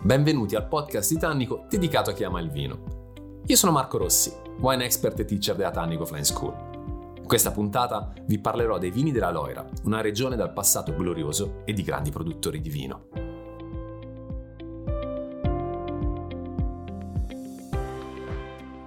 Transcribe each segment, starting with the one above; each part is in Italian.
Benvenuti al podcast di Tannico dedicato a chi ama il vino. Io sono Marco Rossi, wine expert e teacher della Tannico Flying School. In questa puntata vi parlerò dei vini della Loira, una regione dal passato glorioso e di grandi produttori di vino.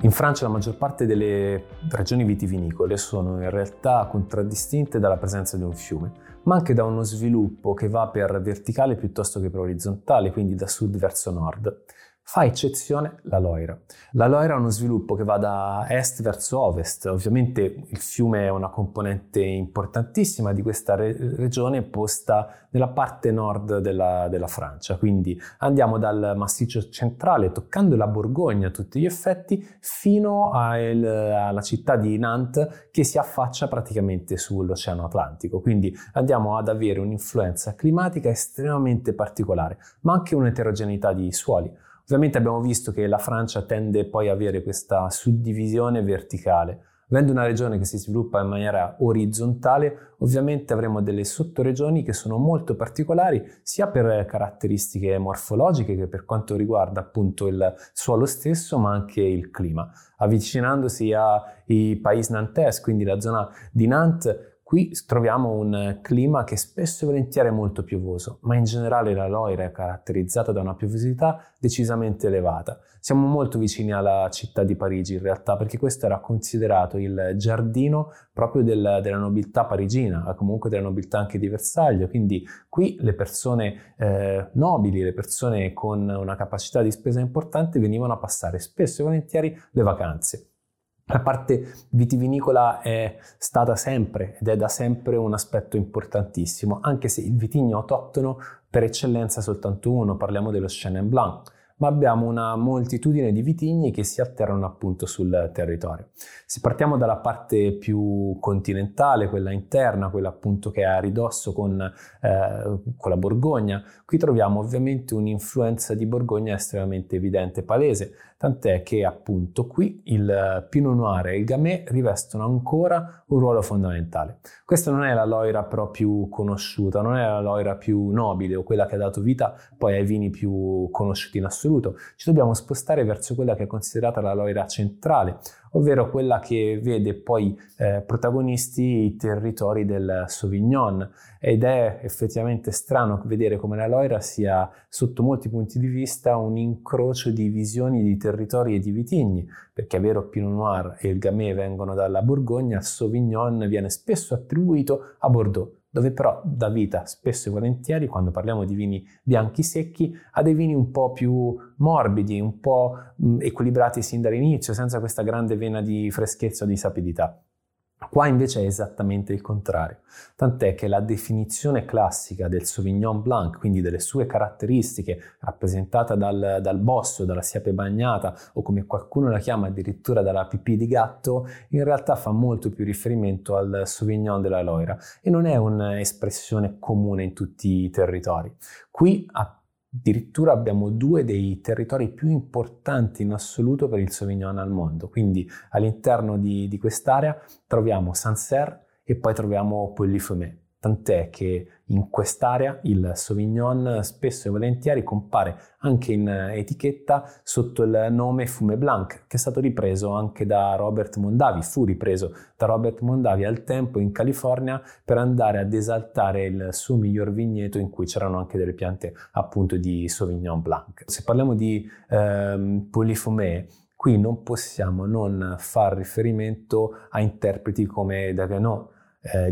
In Francia la maggior parte delle regioni vitivinicole sono in realtà contraddistinte dalla presenza di un fiume, ma anche da uno sviluppo che va per verticale piuttosto che per orizzontale, quindi da sud verso nord. Fa eccezione la Loira. La Loira ha uno sviluppo che va da est verso ovest. Ovviamente il fiume è una componente importantissima di questa regione posta nella parte nord della Francia. Quindi andiamo dal massiccio centrale, toccando la Borgogna a tutti gli effetti, fino alla città di Nantes, che si affaccia praticamente sull'Oceano Atlantico. Quindi andiamo ad avere un'influenza climatica estremamente particolare, ma anche un'eterogeneità di suoli. Ovviamente abbiamo visto che la Francia tende poi a avere questa suddivisione verticale. Avendo una regione che si sviluppa in maniera orizzontale, ovviamente avremo delle sottoregioni che sono molto particolari, sia per caratteristiche morfologiche che per quanto riguarda appunto il suolo stesso, ma anche il clima. Avvicinandosi ai Pays Nantes, quindi la zona di Nantes, qui troviamo un clima che spesso e volentieri è molto piovoso, ma in generale la Loira è caratterizzata da una piovosità decisamente elevata. Siamo molto vicini alla città di Parigi in realtà, perché questo era considerato il giardino proprio della nobiltà parigina, comunque della nobiltà anche di Versailles, quindi qui le persone nobili, le persone con una capacità di spesa importante venivano a passare spesso e volentieri le vacanze. La parte vitivinicola è stata sempre ed è da sempre un aspetto importantissimo, anche se il vitigno autoctono per eccellenza è soltanto uno, parliamo dello Chenin Blanc, ma abbiamo una moltitudine di vitigni che si atterrano appunto sul territorio. Se partiamo dalla parte più continentale, quella interna, quella appunto che è a ridosso con la Borgogna, qui troviamo ovviamente un'influenza di Borgogna estremamente evidente e palese, tant'è che appunto qui il Pinot Noir e il Gamay rivestono ancora un ruolo fondamentale. Questa non è la Loira però più conosciuta, non è la Loira più nobile o quella che ha dato vita poi ai vini più conosciuti in assoluto. Ci dobbiamo spostare verso quella che è considerata la Loira centrale, ovvero quella che vede poi protagonisti i territori del Sauvignon, ed è effettivamente strano vedere come la Loira sia sotto molti punti di vista un incrocio di visioni di territori e di vitigni, perché è vero Pinot Noir e il Gamay vengono dalla Borgogna, il Sauvignon viene spesso attribuito a Bordeaux, dove però dà vita spesso e volentieri, quando parliamo di vini bianchi secchi, a dei vini un po' più morbidi, un po' equilibrati sin dall'inizio, senza questa grande vena di freschezza o di sapidità. Qua invece è esattamente il contrario, tant'è che la definizione classica del Sauvignon Blanc, quindi delle sue caratteristiche rappresentata dal bosso, dalla siepe bagnata o come qualcuno la chiama addirittura dalla pipì di gatto, in realtà fa molto più riferimento al Sauvignon della Loira e non è un'espressione comune in tutti i territori. Qui addirittura abbiamo due dei territori più importanti in assoluto per il Sauvignon al mondo, quindi all'interno di quest'area troviamo Sancerre e poi troviamo Pouilly-Fumé, tant'è che in quest'area il Sauvignon spesso e volentieri compare anche in etichetta sotto il nome Fumé Blanc, che è stato ripreso anche da Robert Mondavi, fu ripreso da Robert Mondavi al tempo in California per andare ad esaltare il suo miglior vigneto in cui c'erano anche delle piante appunto di Sauvignon Blanc. Se parliamo di Pouilly-Fumé, qui non possiamo non far riferimento a interpreti come Galinot,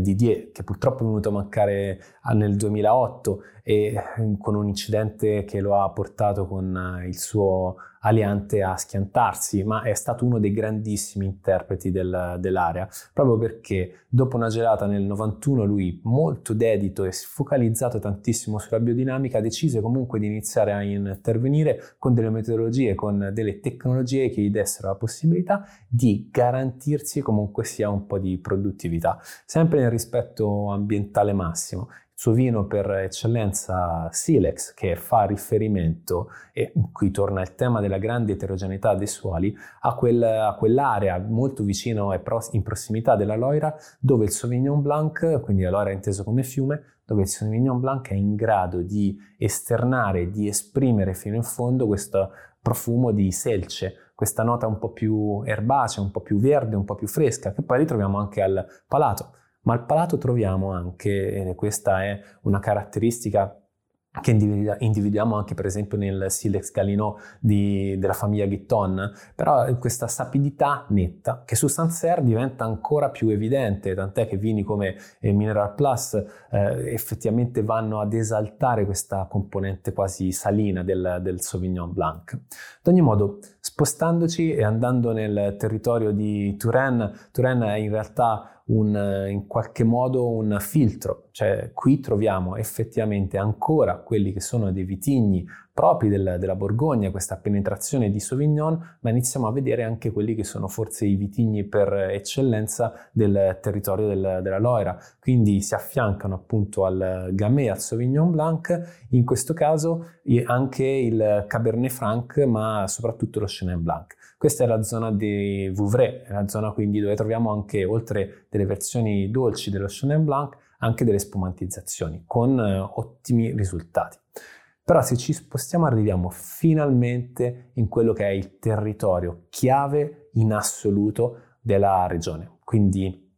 Didier, che purtroppo è venuto a mancare nel 2008 e con un incidente che lo ha portato con il suo aliante a schiantarsi, ma è stato uno dei grandissimi interpreti dell'area, proprio perché dopo una gelata nel 91 lui, molto dedito e focalizzato tantissimo sulla biodinamica, decise comunque di iniziare a intervenire con delle metodologie, con delle tecnologie che gli dessero la possibilità di garantirsi comunque sia un po' di produttività, sempre nel rispetto ambientale massimo. Suo vino per eccellenza Silex, che fa riferimento, e qui torna il tema della grande eterogeneità dei suoli, a quell'area molto vicino e in prossimità della Loira, dove il Sauvignon Blanc, quindi la Loira inteso come fiume, dove il Sauvignon Blanc è in grado di esternare, di esprimere fino in fondo questo profumo di selce, questa nota un po' più erbacea, un po' più verde, un po' più fresca, che poi ritroviamo anche al palato. Ma al palato troviamo anche, e questa è una caratteristica che individuiamo anche per esempio nel Silex Galinot della famiglia Guitton, però questa sapidità netta che su Sancerre diventa ancora più evidente, tant'è che vini come Mineral Plus effettivamente vanno ad esaltare questa componente quasi salina del Sauvignon Blanc. Ad ogni modo, spostandoci e andando nel territorio di Touraine è in realtà in qualche modo un filtro, cioè qui troviamo effettivamente ancora quelli che sono dei vitigni propri della Borgogna, questa penetrazione di Sauvignon, ma iniziamo a vedere anche quelli che sono forse i vitigni per eccellenza del territorio della Loira, quindi si affiancano appunto al Gamay, al Sauvignon Blanc, in questo caso anche il Cabernet Franc, ma soprattutto lo Chenin Blanc. Questa è la zona di Vouvray, è la zona quindi dove troviamo anche, oltre delle versioni dolci dello Chenin Blanc, anche delle spumantizzazioni, con ottimi risultati. Però se ci spostiamo arriviamo finalmente in quello che è il territorio chiave in assoluto della regione. Quindi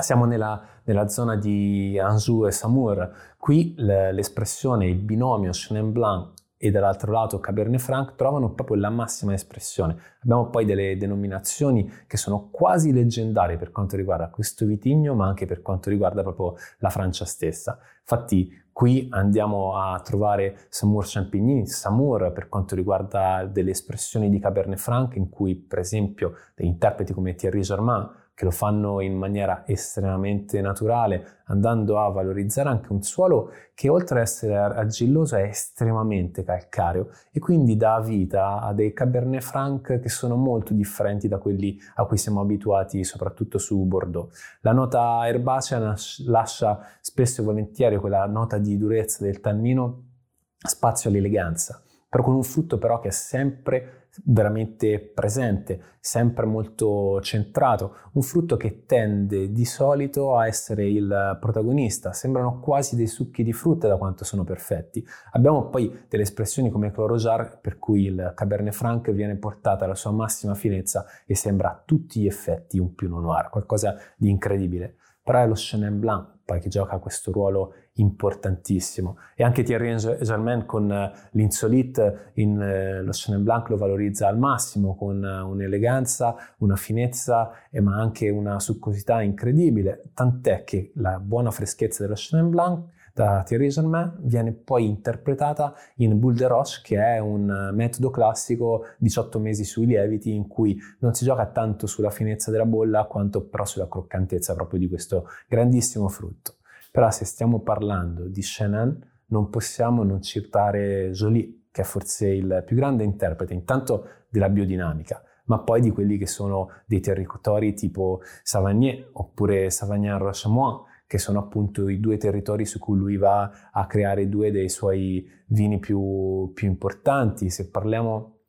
siamo nella zona di Anjou e Samour. Qui l'espressione, il binomio Chenin Blanc e dall'altro lato Cabernet Franc trovano proprio la massima espressione. Abbiamo poi delle denominazioni che sono quasi leggendarie per quanto riguarda questo vitigno, ma anche per quanto riguarda proprio la Francia stessa. Infatti qui andiamo a trovare Saumur Champigny, Samour per quanto riguarda delle espressioni di Cabernet Franc, in cui per esempio degli interpreti come Thierry Germain, che lo fanno in maniera estremamente naturale, andando a valorizzare anche un suolo che oltre ad essere argilloso è estremamente calcareo e quindi dà vita a dei Cabernet Franc che sono molto differenti da quelli a cui siamo abituati soprattutto su Bordeaux. La nota erbacea lascia spesso e volentieri quella nota di durezza del tannino, spazio all'eleganza, però con un frutto però che è sempre veramente presente, sempre molto centrato, un frutto che tende di solito a essere il protagonista, sembrano quasi dei succhi di frutta da quanto sono perfetti. Abbiamo poi delle espressioni come Clos Rougeard, per cui il Cabernet Franc viene portata alla sua massima finezza e sembra a tutti gli effetti un Pinot Noir, qualcosa di incredibile. Però è lo Chenin Blanc che gioca questo ruolo importantissimo, e anche Thierry Germain con l'insolite lo Chenin Blanc lo valorizza al massimo con un'eleganza, una finezza ma anche una succosità incredibile, tant'è che la buona freschezza dello Chenin Blanc da Thierry Germain viene poi interpretata in Boule de Roche, che è un metodo classico 18 mesi sui lieviti, in cui non si gioca tanto sulla finezza della bolla quanto però sulla croccantezza proprio di questo grandissimo frutto. Però se stiamo parlando di Chenin non possiamo non citare Joly, che è forse il più grande interprete intanto della biodinamica, ma poi di quelli che sono dei territori tipo Savagné oppure Savennières-Roche-aux-Moines, che sono appunto i due territori su cui lui va a creare due dei suoi vini più importanti. Se parliamo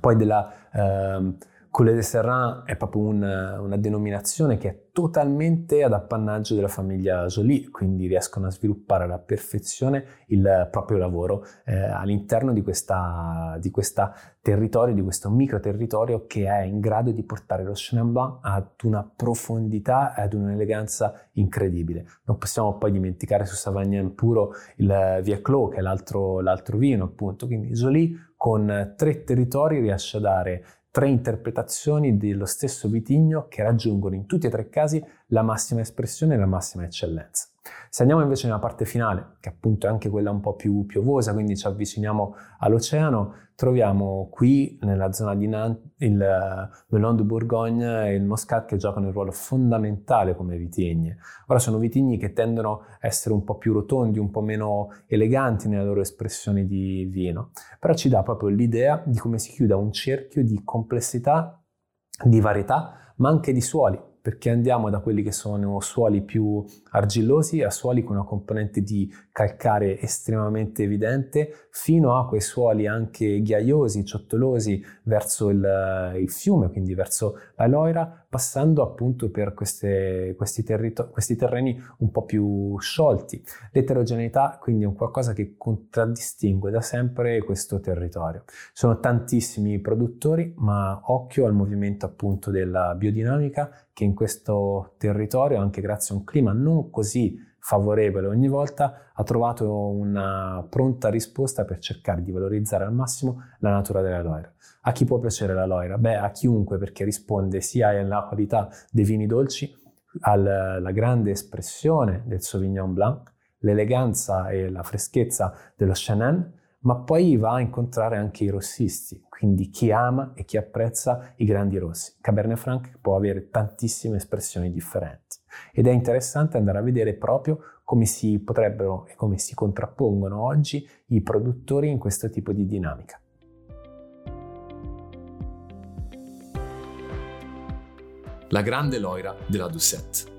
poi della Coulée de Serrant, è proprio una denominazione che è totalmente ad appannaggio della famiglia Joly, quindi riescono a sviluppare alla perfezione il proprio lavoro all'interno di questa territorio, di questo micro territorio che è in grado di portare lo Chenin Blanc ad una profondità e ad un'eleganza incredibile. Non possiamo poi dimenticare su Savagnin puro il Via Clos, che è l'altro vino appunto, quindi Joly con tre territori riesce a dare tre interpretazioni dello stesso vitigno che raggiungono in tutti e tre i casi la massima espressione e la massima eccellenza. Se andiamo invece nella parte finale, che appunto è anche quella un po' più piovosa, quindi ci avviciniamo all'oceano, troviamo qui nella zona di Nantes il Melon de Bourgogne e il Moscat, che giocano il ruolo fondamentale come vitigni. Ora sono vitigni che tendono a essere un po' più rotondi, un po' meno eleganti nella loro espressione di vino, però ci dà proprio l'idea di come si chiuda un cerchio di complessità, di varietà, ma anche di suoli, perché andiamo da quelli che sono suoli più argillosi a suoli con una componente di calcare estremamente evidente, fino a quei suoli anche ghiaiosi, ciottolosi, verso il fiume, quindi verso la Loira, passando appunto per questi terreni un po' più sciolti. L'eterogeneità quindi è un qualcosa che contraddistingue da sempre questo territorio. Sono tantissimi produttori, ma occhio al movimento appunto della biodinamica, che in questo territorio, anche grazie a un clima non così favorevole ogni volta, ha trovato una pronta risposta per cercare di valorizzare al massimo la natura della Loira. A chi può piacere la Loira? Beh, a chiunque, perché risponde sia alla qualità dei vini dolci, alla grande espressione del Sauvignon Blanc, l'eleganza e la freschezza dello Chenin, ma poi va a incontrare anche i rossisti, quindi chi ama e chi apprezza i grandi rossi. Cabernet Franc può avere tantissime espressioni differenti ed è interessante andare a vedere proprio come si potrebbero e come si contrappongono oggi i produttori in questo tipo di dinamica. La grande Loira della Doucette.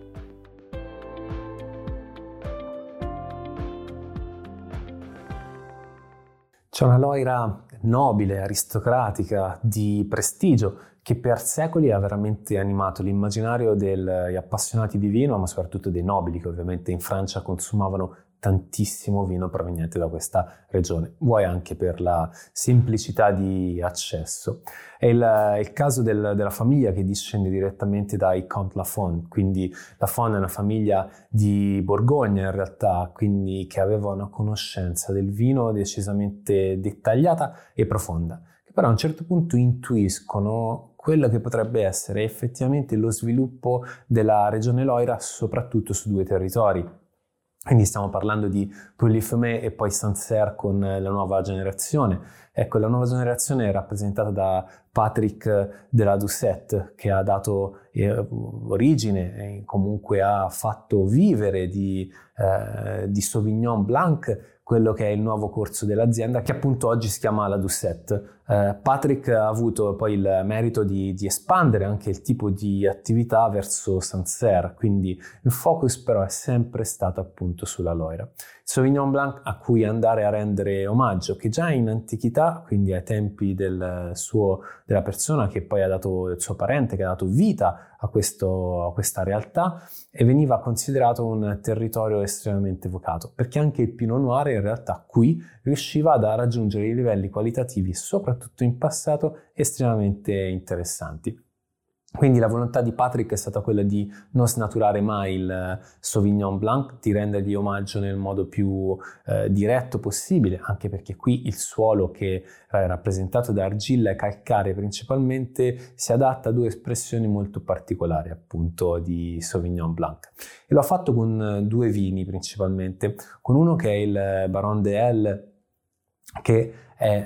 C'è una Loira nobile, aristocratica, di prestigio, che per secoli ha veramente animato l'immaginario degli appassionati di vino, ma soprattutto dei nobili, che ovviamente in Francia consumavano tantissimo vino proveniente da questa regione, vuoi anche per la semplicità di accesso. È il caso della famiglia che discende direttamente dai Comte Lafon, quindi Lafon è una famiglia di Borgogna in realtà, quindi che aveva una conoscenza del vino decisamente dettagliata e profonda, che però a un certo punto intuiscono quello che potrebbe essere effettivamente lo sviluppo della regione Loira, soprattutto su due territori. Quindi stiamo parlando di Pouilly-Fumé e poi Sancerre con la nuova generazione. Ecco, la nuova generazione è rappresentata da Patrick della Doucette, che ha dato origine e comunque ha fatto vivere di Sauvignon Blanc quello che è il nuovo corso dell'azienda, che appunto oggi si chiama la Doucette. Patrick ha avuto poi il merito di espandere anche il tipo di attività verso Sancerre, quindi il focus però è sempre stato appunto sulla Loira. Sauvignon Blanc a cui andare a rendere omaggio, che già in antichità, quindi ai tempi della persona che poi ha dato, il suo parente che ha dato vita a questa realtà, e veniva considerato un territorio estremamente vocato, perché anche il Pinot Noir in realtà qui riusciva a raggiungere i livelli qualitativi, soprattutto in passato, estremamente interessanti. Quindi la volontà di Patrick è stata quella di non snaturare mai il Sauvignon Blanc, di rendergli omaggio nel modo più diretto possibile, anche perché qui il suolo, che è rappresentato da argilla e calcare principalmente, si adatta a due espressioni molto particolari appunto di Sauvignon Blanc. E lo ha fatto con due vini principalmente, con uno che è il Baron de Hell, che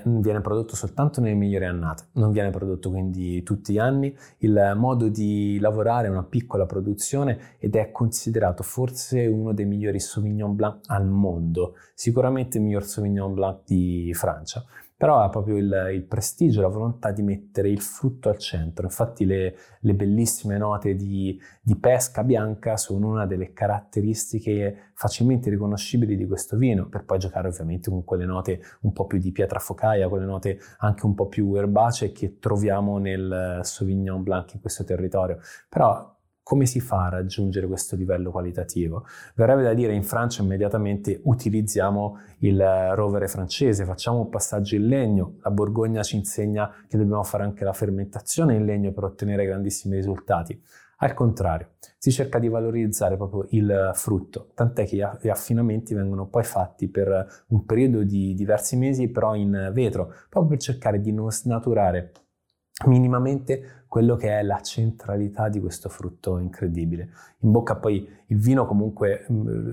viene prodotto soltanto nelle migliori annate, non viene prodotto quindi tutti gli anni. Il modo di lavorare è una piccola produzione ed è considerato forse uno dei migliori Sauvignon Blanc al mondo, sicuramente il miglior Sauvignon Blanc di Francia, però ha proprio il prestigio, la volontà di mettere il frutto al centro. Infatti le bellissime note di pesca bianca sono una delle caratteristiche facilmente riconoscibili di questo vino, per poi giocare ovviamente con quelle note un po' più di pietra focaia, quelle note anche un po' più erbacee che troviamo nel Sauvignon Blanc in questo territorio. Però come si fa a raggiungere questo livello qualitativo? Verrebbe da dire in Francia immediatamente: utilizziamo il rovere francese, facciamo un passaggio in legno. La Borgogna ci insegna che dobbiamo fare anche la fermentazione in legno per ottenere grandissimi risultati. Al contrario, si cerca di valorizzare proprio il frutto, tant'è che gli affinamenti vengono poi fatti per un periodo di diversi mesi, però in vetro, proprio per cercare di non snaturare minimamente quello che è la centralità di questo frutto incredibile. In bocca poi il vino comunque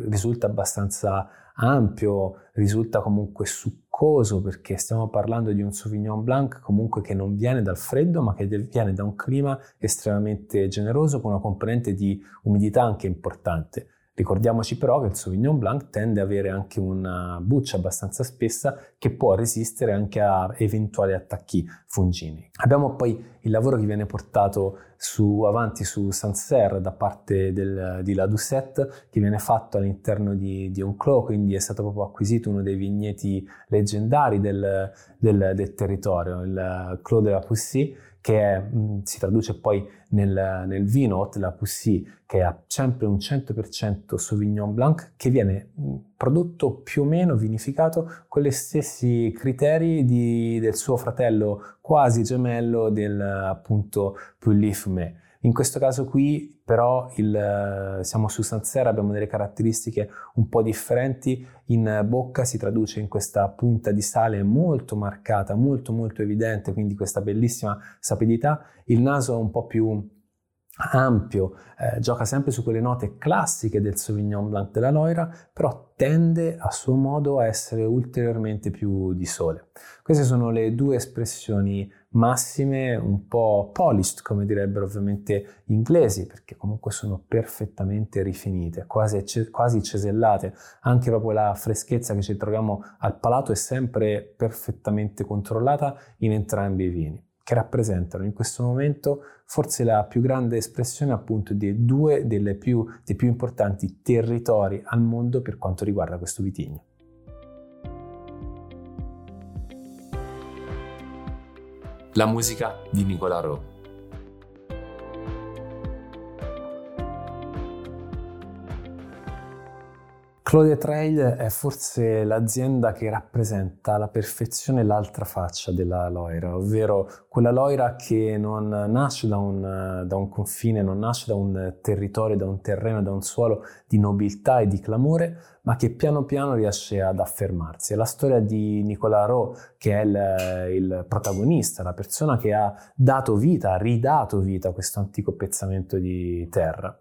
risulta abbastanza ampio, risulta comunque succoso, perché stiamo parlando di un Sauvignon Blanc comunque che non viene dal freddo, ma che viene da un clima estremamente generoso, con una componente di umidità anche importante. Ricordiamoci però che il Sauvignon Blanc tende ad avere anche una buccia abbastanza spessa che può resistere anche a eventuali attacchi fungini. Abbiamo poi il lavoro che viene portato avanti su Sancerre da parte di La Dussette, che viene fatto all'interno di un clos, quindi è stato proprio acquisito uno dei vigneti leggendari del territorio, il Clos de la Poussy, che si traduce poi nel vino Haute la Poussy, che ha sempre un 100% Sauvignon Blanc, che viene prodotto più o meno vinificato con gli stessi criteri del suo fratello quasi gemello del appunto Pouilly-Fumé. In questo caso qui però siamo su Sancerre, abbiamo delle caratteristiche un po' differenti. In bocca si traduce in questa punta di sale molto marcata, molto molto evidente, quindi questa bellissima sapidità. Il naso è un po' più ampio, gioca sempre su quelle note classiche del Sauvignon Blanc della Loira, però tende a suo modo a essere ulteriormente più di sole. Queste sono le due espressioni massime, un po' polished, come direbbero ovviamente gli inglesi, perché comunque sono perfettamente rifinite, quasi cesellate. Anche proprio la freschezza che ci troviamo al palato è sempre perfettamente controllata in entrambi i vini, che rappresentano in questo momento forse la più grande espressione appunto di due dei più importanti territori al mondo per quanto riguarda questo vitigno. La musica di Nicolas Roux. Clos de Trail è forse l'azienda che rappresenta alla perfezione l'altra faccia della Loira, ovvero quella Loira che non nasce da un confine, non nasce da un territorio, da un terreno, da un suolo di nobiltà e di clamore, ma che piano piano riesce ad affermarsi. È la storia di Nicolas Roux, che è il protagonista, la persona che ha ridato vita a questo antico pezzamento di terra.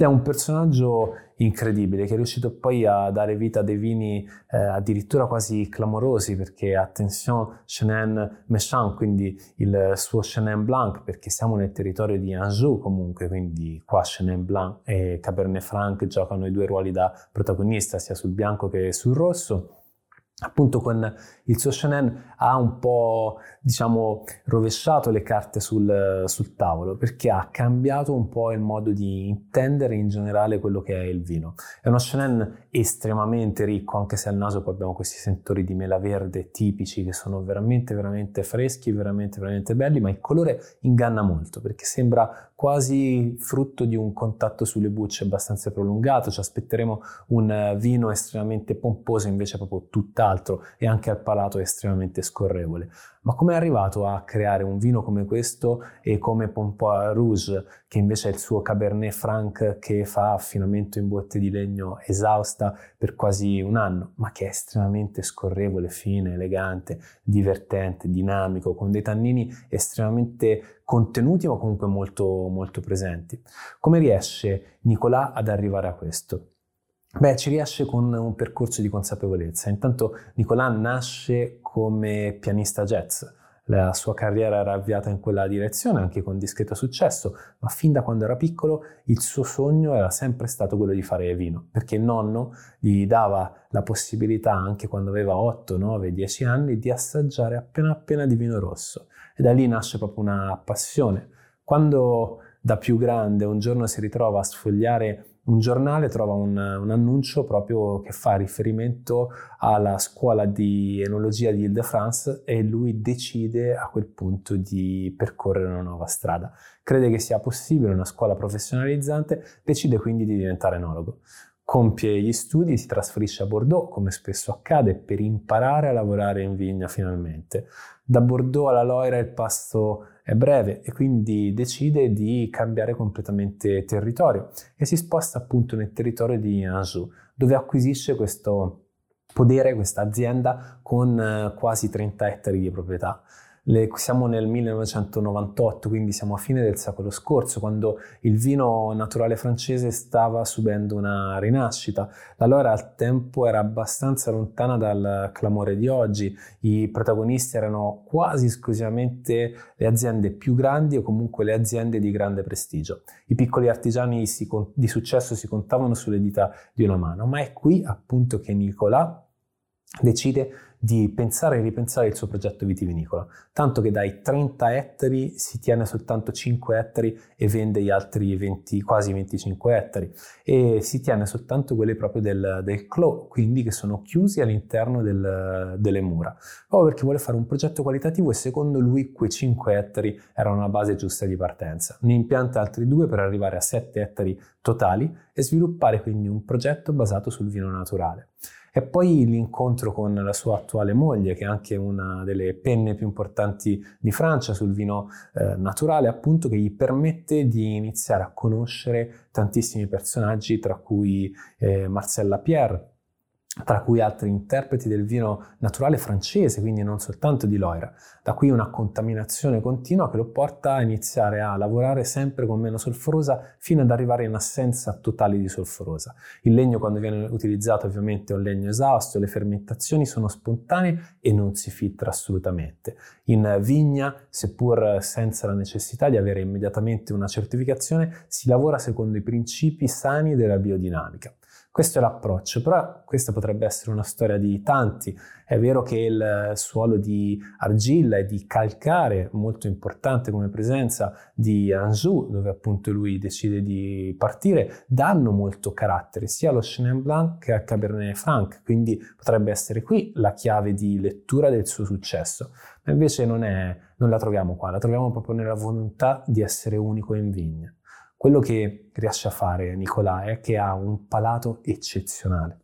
Ed è un personaggio incredibile, che è riuscito poi a dare vita a dei vini addirittura quasi clamorosi, perché attenzione, Chenin Méchant, quindi il suo Chenin Blanc, perché siamo nel territorio di Anjou comunque, quindi qua Chenin Blanc e Cabernet Franc giocano i due ruoli da protagonista, sia sul bianco che sul rosso. Appunto con il suo Chenin ha un po', diciamo, rovesciato le carte sul tavolo, perché ha cambiato un po' il modo di intendere in generale quello che è il vino. È uno Chenin estremamente ricco, anche se al naso poi abbiamo questi sentori di mela verde tipici che sono veramente veramente freschi, veramente veramente belli, ma il colore inganna molto, perché sembra quasi frutto di un contatto sulle bucce abbastanza prolungato. Ci aspetteremo un vino estremamente pomposo, invece proprio tutta altro, e anche al palato è estremamente scorrevole. Ma come è arrivato a creare un vino come questo e come Pompon Rouge, che invece è il suo Cabernet Franc che fa affinamento in botte di legno esausta per quasi un anno, ma che è estremamente scorrevole, fine, elegante, divertente, dinamico, con dei tannini estremamente contenuti ma comunque molto, molto presenti. Come riesce Nicolas ad arrivare a questo? Beh, ci riesce con un percorso di consapevolezza. Intanto Nicolas nasce come pianista jazz. La sua carriera era avviata in quella direzione, anche con discreto successo, ma fin da quando era piccolo il suo sogno era sempre stato quello di fare vino, perché il nonno gli dava la possibilità, anche quando aveva 8, 9, 10 anni, di assaggiare appena appena di vino rosso. E da lì nasce proprio una passione. Quando da più grande un giorno si ritrova a sfogliare un giornale, trova un annuncio proprio che fa riferimento alla scuola di enologia di Ile-de-France, e lui decide a quel punto di percorrere una nuova strada. Crede che sia possibile una scuola professionalizzante, decide quindi di diventare enologo. Compie gli studi, si trasferisce a Bordeaux, come spesso accade, per imparare a lavorare in vigna finalmente. Da Bordeaux alla Loira il passo è breve, e quindi decide di cambiare completamente territorio e si sposta appunto nel territorio di Anjou, dove acquisisce questo podere, questa azienda con quasi 30 ettari di proprietà. Siamo nel 1998, quindi siamo a fine del secolo scorso, quando il vino naturale francese stava subendo una rinascita. La Loira al tempo era abbastanza lontana dal clamore di oggi. I protagonisti erano quasi esclusivamente le aziende più grandi o comunque le aziende di grande prestigio. I piccoli artigiani di successo si contavano sulle dita di una mano, ma è qui appunto che Nicolas decide di pensare e ripensare il suo progetto vitivinicolo, tanto che dai 30 ettari si tiene soltanto 5 ettari e vende gli altri 20, quasi 25 ettari, e si tiene soltanto quelli proprio del clos, quindi che sono chiusi all'interno delle mura, proprio perché vuole fare un progetto qualitativo e secondo lui quei 5 ettari erano la base giusta di partenza. Ne impianta altri 2 per arrivare a 7 ettari totali e sviluppare quindi un progetto basato sul vino naturale. E poi l'incontro con la sua attuale moglie, che è anche una delle penne più importanti di Francia sul vino naturale, appunto, che gli permette di iniziare a conoscere tantissimi personaggi, tra cui Marcella Pierre, tra cui altri interpreti del vino naturale francese, quindi non soltanto di Loira. Da qui una contaminazione continua che lo porta a iniziare a lavorare sempre con meno solforosa fino ad arrivare in assenza totale di solforosa. Il legno, quando viene utilizzato, ovviamente è un legno esausto, le fermentazioni sono spontanee e non si filtra assolutamente. In vigna, seppur senza la necessità di avere immediatamente una certificazione, si lavora secondo i principi sani della biodinamica. Questo è l'approccio, però questa potrebbe essere una storia di tanti. È vero che il suolo di argilla e di calcare, molto importante come presenza di Anjou, dove appunto lui decide di partire, danno molto carattere sia allo Chenin Blanc che al Cabernet Franc, quindi potrebbe essere qui la chiave di lettura del suo successo. Ma invece non la troviamo qua, la troviamo proprio nella volontà di essere unico in vigna. Quello che riesce a fare Nicolas è che ha un palato eccezionale.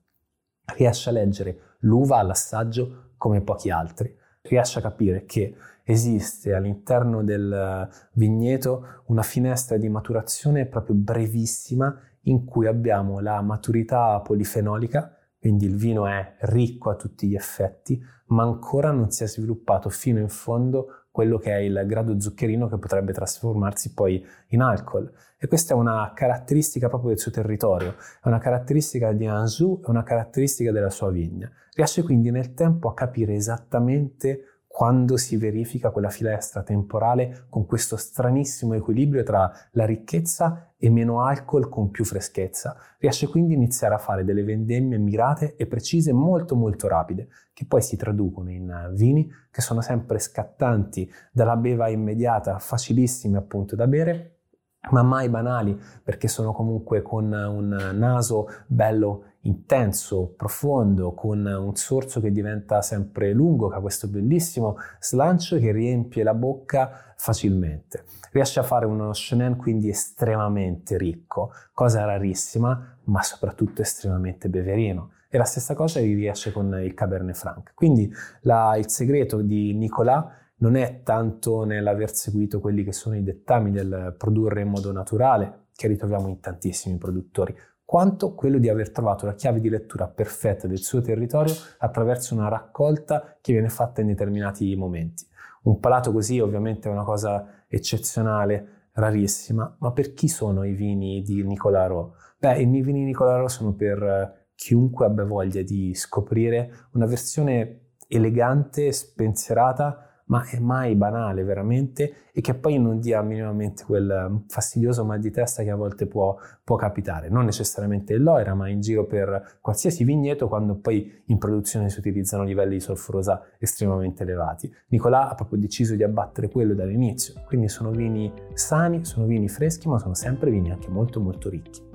Riesce a leggere l'uva all'assaggio come pochi altri. Riesce a capire che esiste all'interno del vigneto una finestra di maturazione proprio brevissima, in cui abbiamo la maturità polifenolica, quindi il vino è ricco a tutti gli effetti, ma ancora non si è sviluppato fino in fondo quello che è il grado zuccherino che potrebbe trasformarsi poi in alcol. E questa è una caratteristica proprio del suo territorio, è una caratteristica di Anjou, è una caratteristica della sua vigna. Riesce quindi nel tempo a capire esattamente quando si verifica quella finestra temporale con questo stranissimo equilibrio tra la ricchezza e meno alcol con più freschezza. Riesce quindi a iniziare a fare delle vendemmie mirate e precise molto molto rapide, che poi si traducono in vini che sono sempre scattanti dalla beva immediata, facilissimi appunto da bere, ma mai banali, perché sono comunque con un naso bello intenso, profondo, con un sorso che diventa sempre lungo, che ha questo bellissimo slancio che riempie la bocca facilmente. Riesce a fare uno Chenin quindi estremamente ricco, cosa rarissima, ma soprattutto estremamente beverino. E la stessa cosa riesce con il Cabernet Franc. Quindi il segreto di Nicolas non è tanto nell'aver seguito quelli che sono i dettami del produrre in modo naturale, che ritroviamo in tantissimi produttori, quanto quello di aver trovato la chiave di lettura perfetta del suo territorio attraverso una raccolta che viene fatta in determinati momenti. Un palato così ovviamente è una cosa eccezionale, rarissima, ma per chi sono i vini di Nicolas Rau? I vini di Nicolas Rau sono per chiunque abbia voglia di scoprire una versione elegante, spensierata, ma è mai banale veramente, e che poi non dia minimamente quel fastidioso mal di testa che a volte può capitare, non necessariamente in Loira ma in giro per qualsiasi vigneto, quando poi in produzione si utilizzano livelli di solforosa estremamente elevati. Nicolas ha proprio deciso di abbattere quello dall'inizio, quindi sono vini sani, sono vini freschi, ma sono sempre vini anche molto molto ricchi.